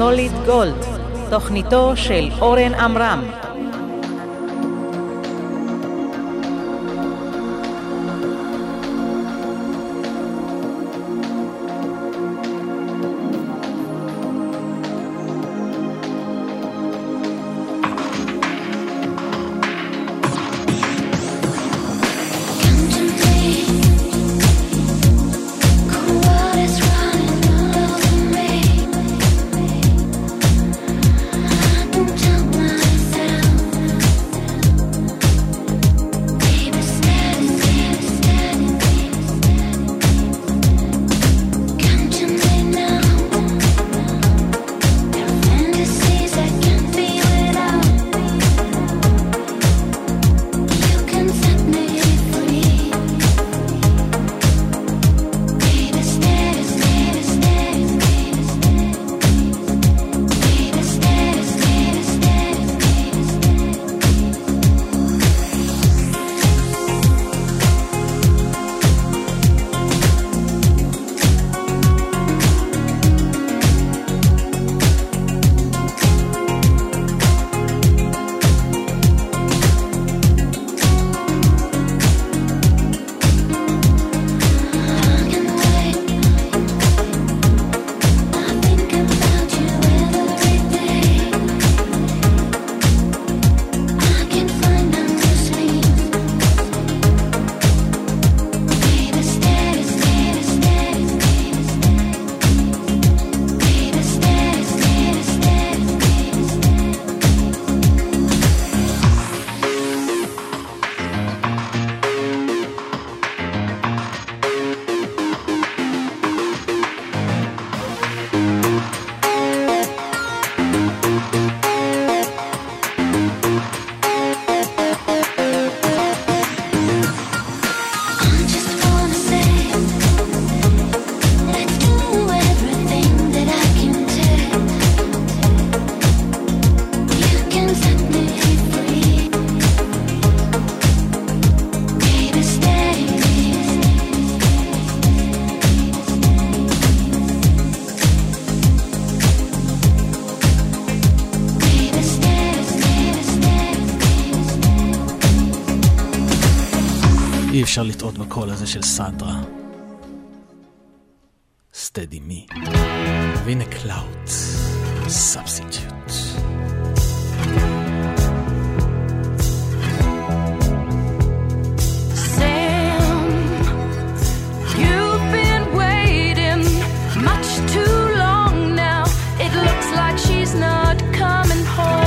Solid Gold, תוכניתו של אורן אמרם. אי אפשר לטעות בקול הזה של סנדרה. סטדי מי. והנה קלאוט. סאבסטיטיוט. Sam, you've been waiting much too long now. It looks like she's not coming home.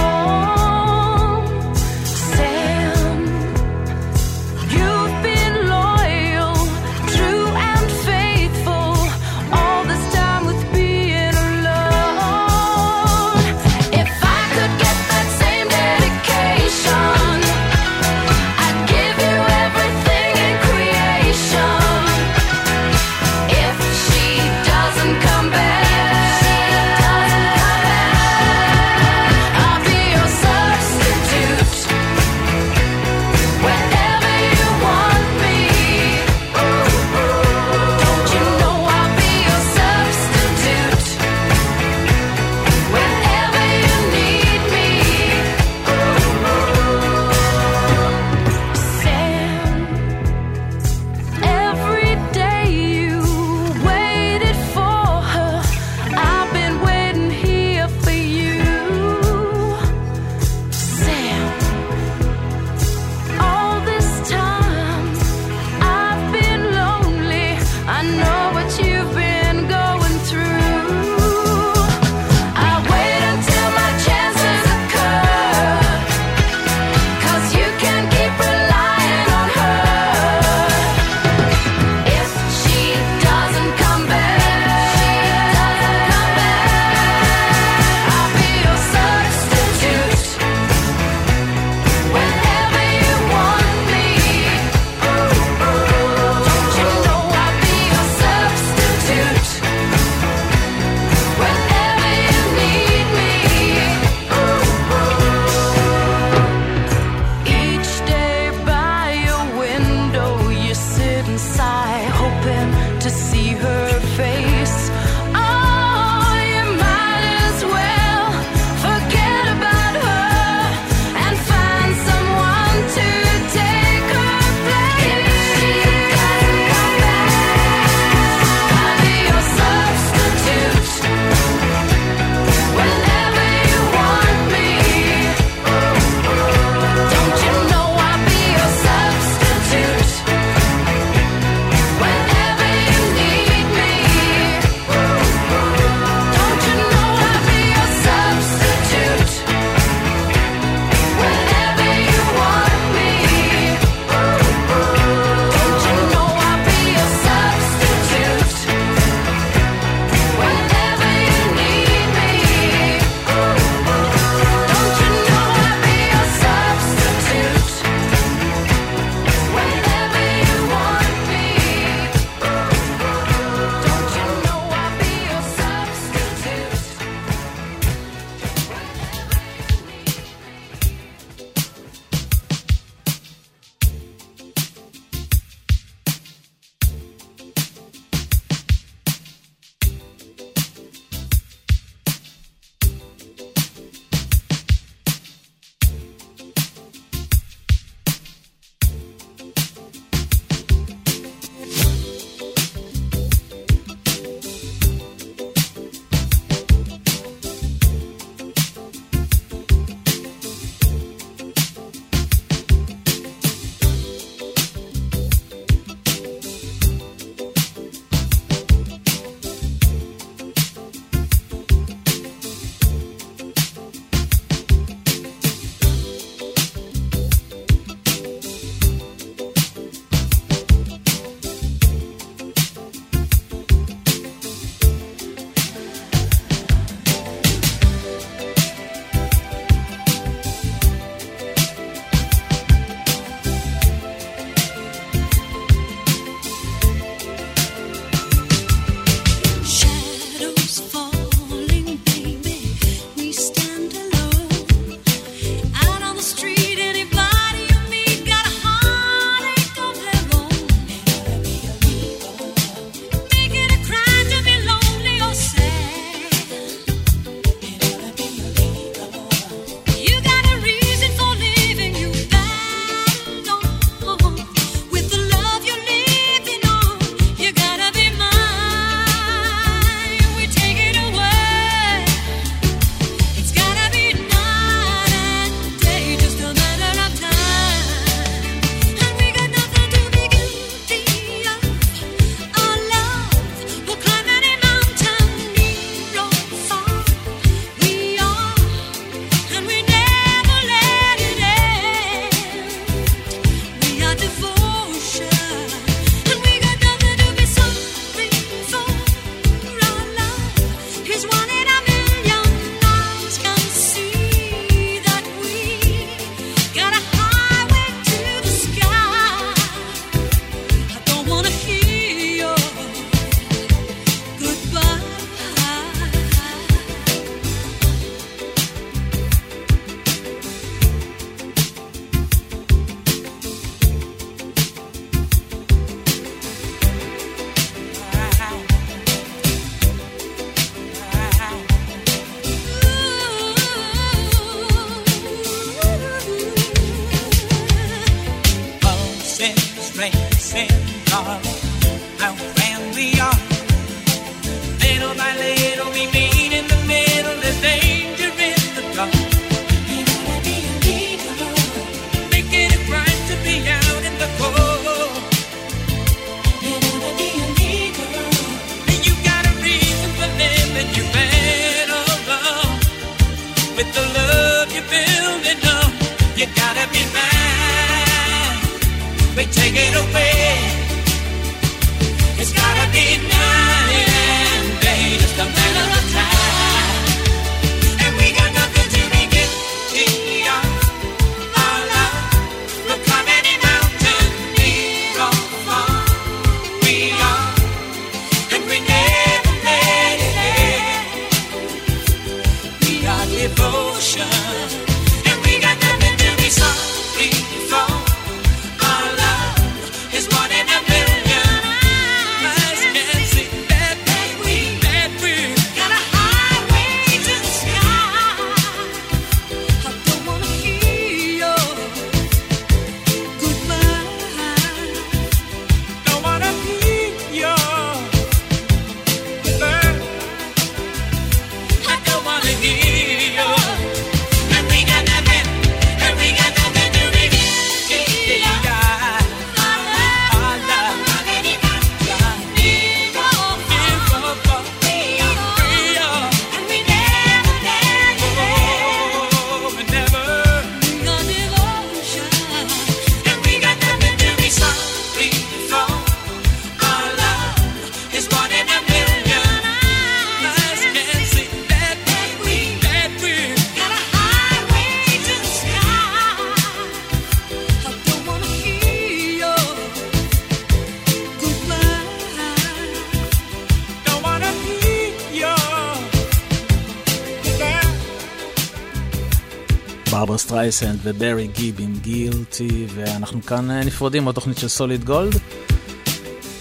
סטרייסנד וברי גיב עם גילטי, ואנחנו כאן נפרדים מהתוכנית של סוליד גולד.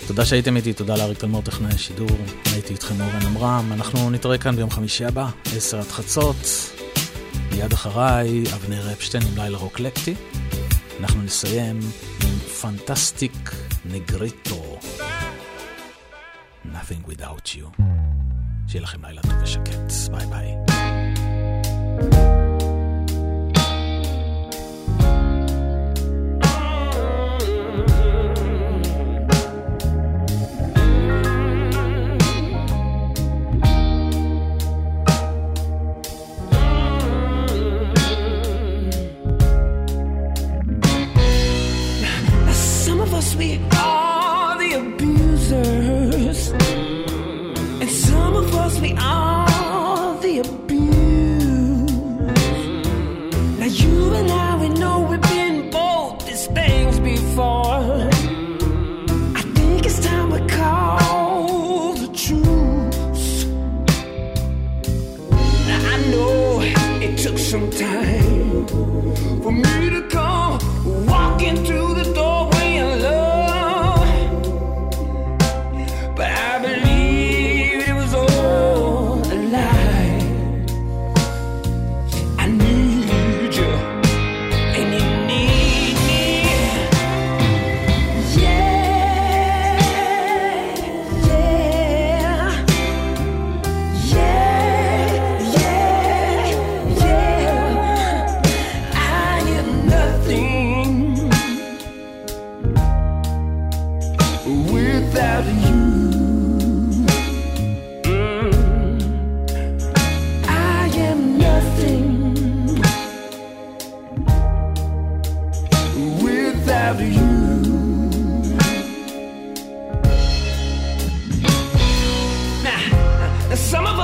תודה שהייתם איתי, תודה לאריק תלמור טכנאי השידור, הייתי איתכם אורן עמרם. אנחנו נתראה כאן ביום חמישי הבא, עשר עד חצות. מיד אחריי אבנר אפשטיין עם לילה רוקלקטי. אנחנו נסיים עם פנטסטיק נגריטו, Nothing Without You. שיהיה לכם לילה טוב ושקט, ביי ביי. We are the abusers, and some of us we are the abused. Now you and I, we know we've been both these things before. I think it's time we call the truce. Now I know it took some time for me to come walking through the doorway. I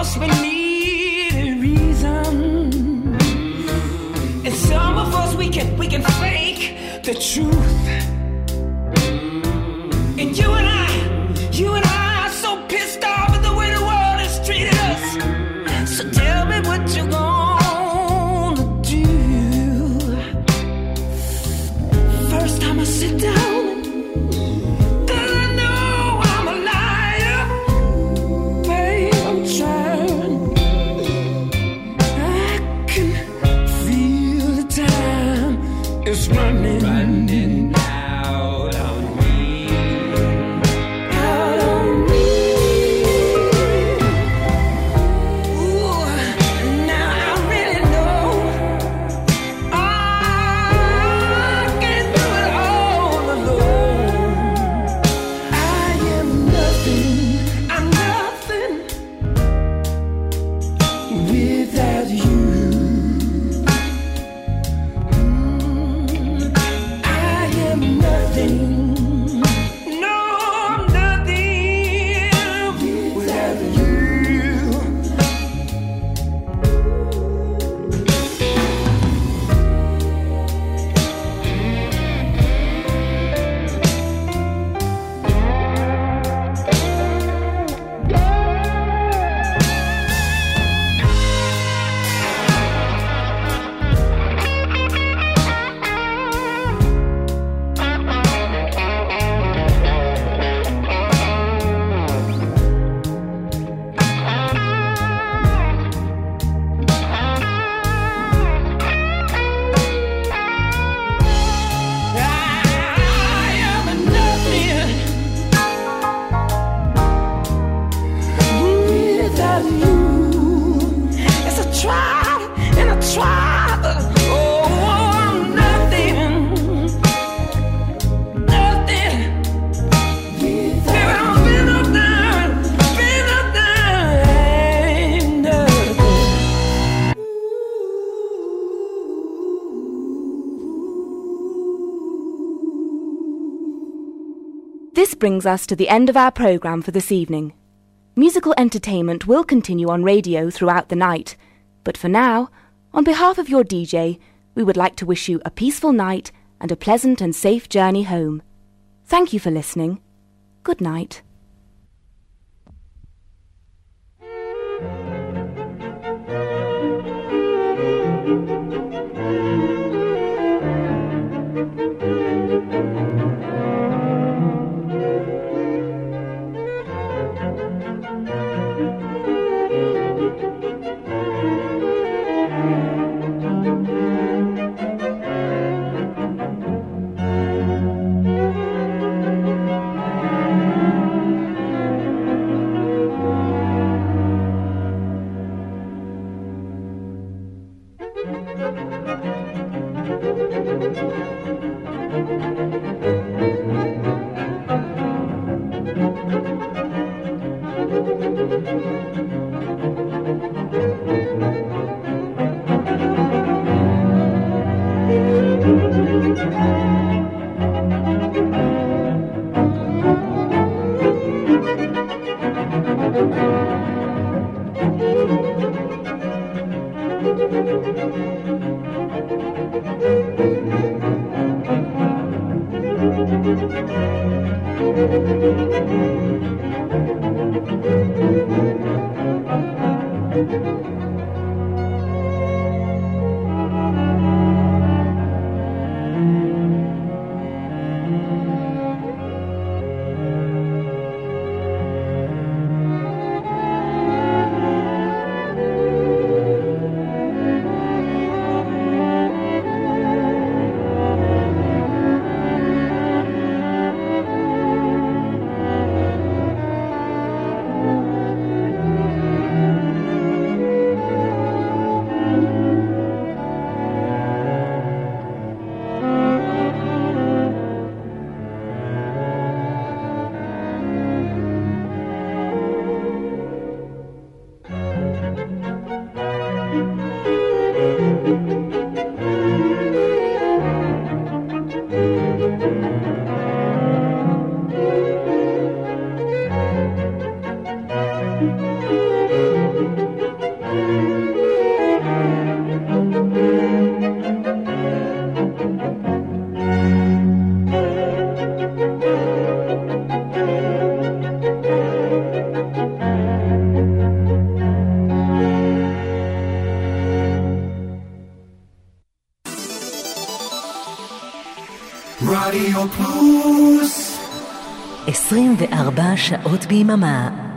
This brings us to the end of our programme for this evening. Musical entertainment will continue on radio throughout the night, but for now, on behalf of your D J, we would like to wish you a peaceful night and a pleasant and safe journey home. Thank you for listening. Good night. ארבע שעות ביממה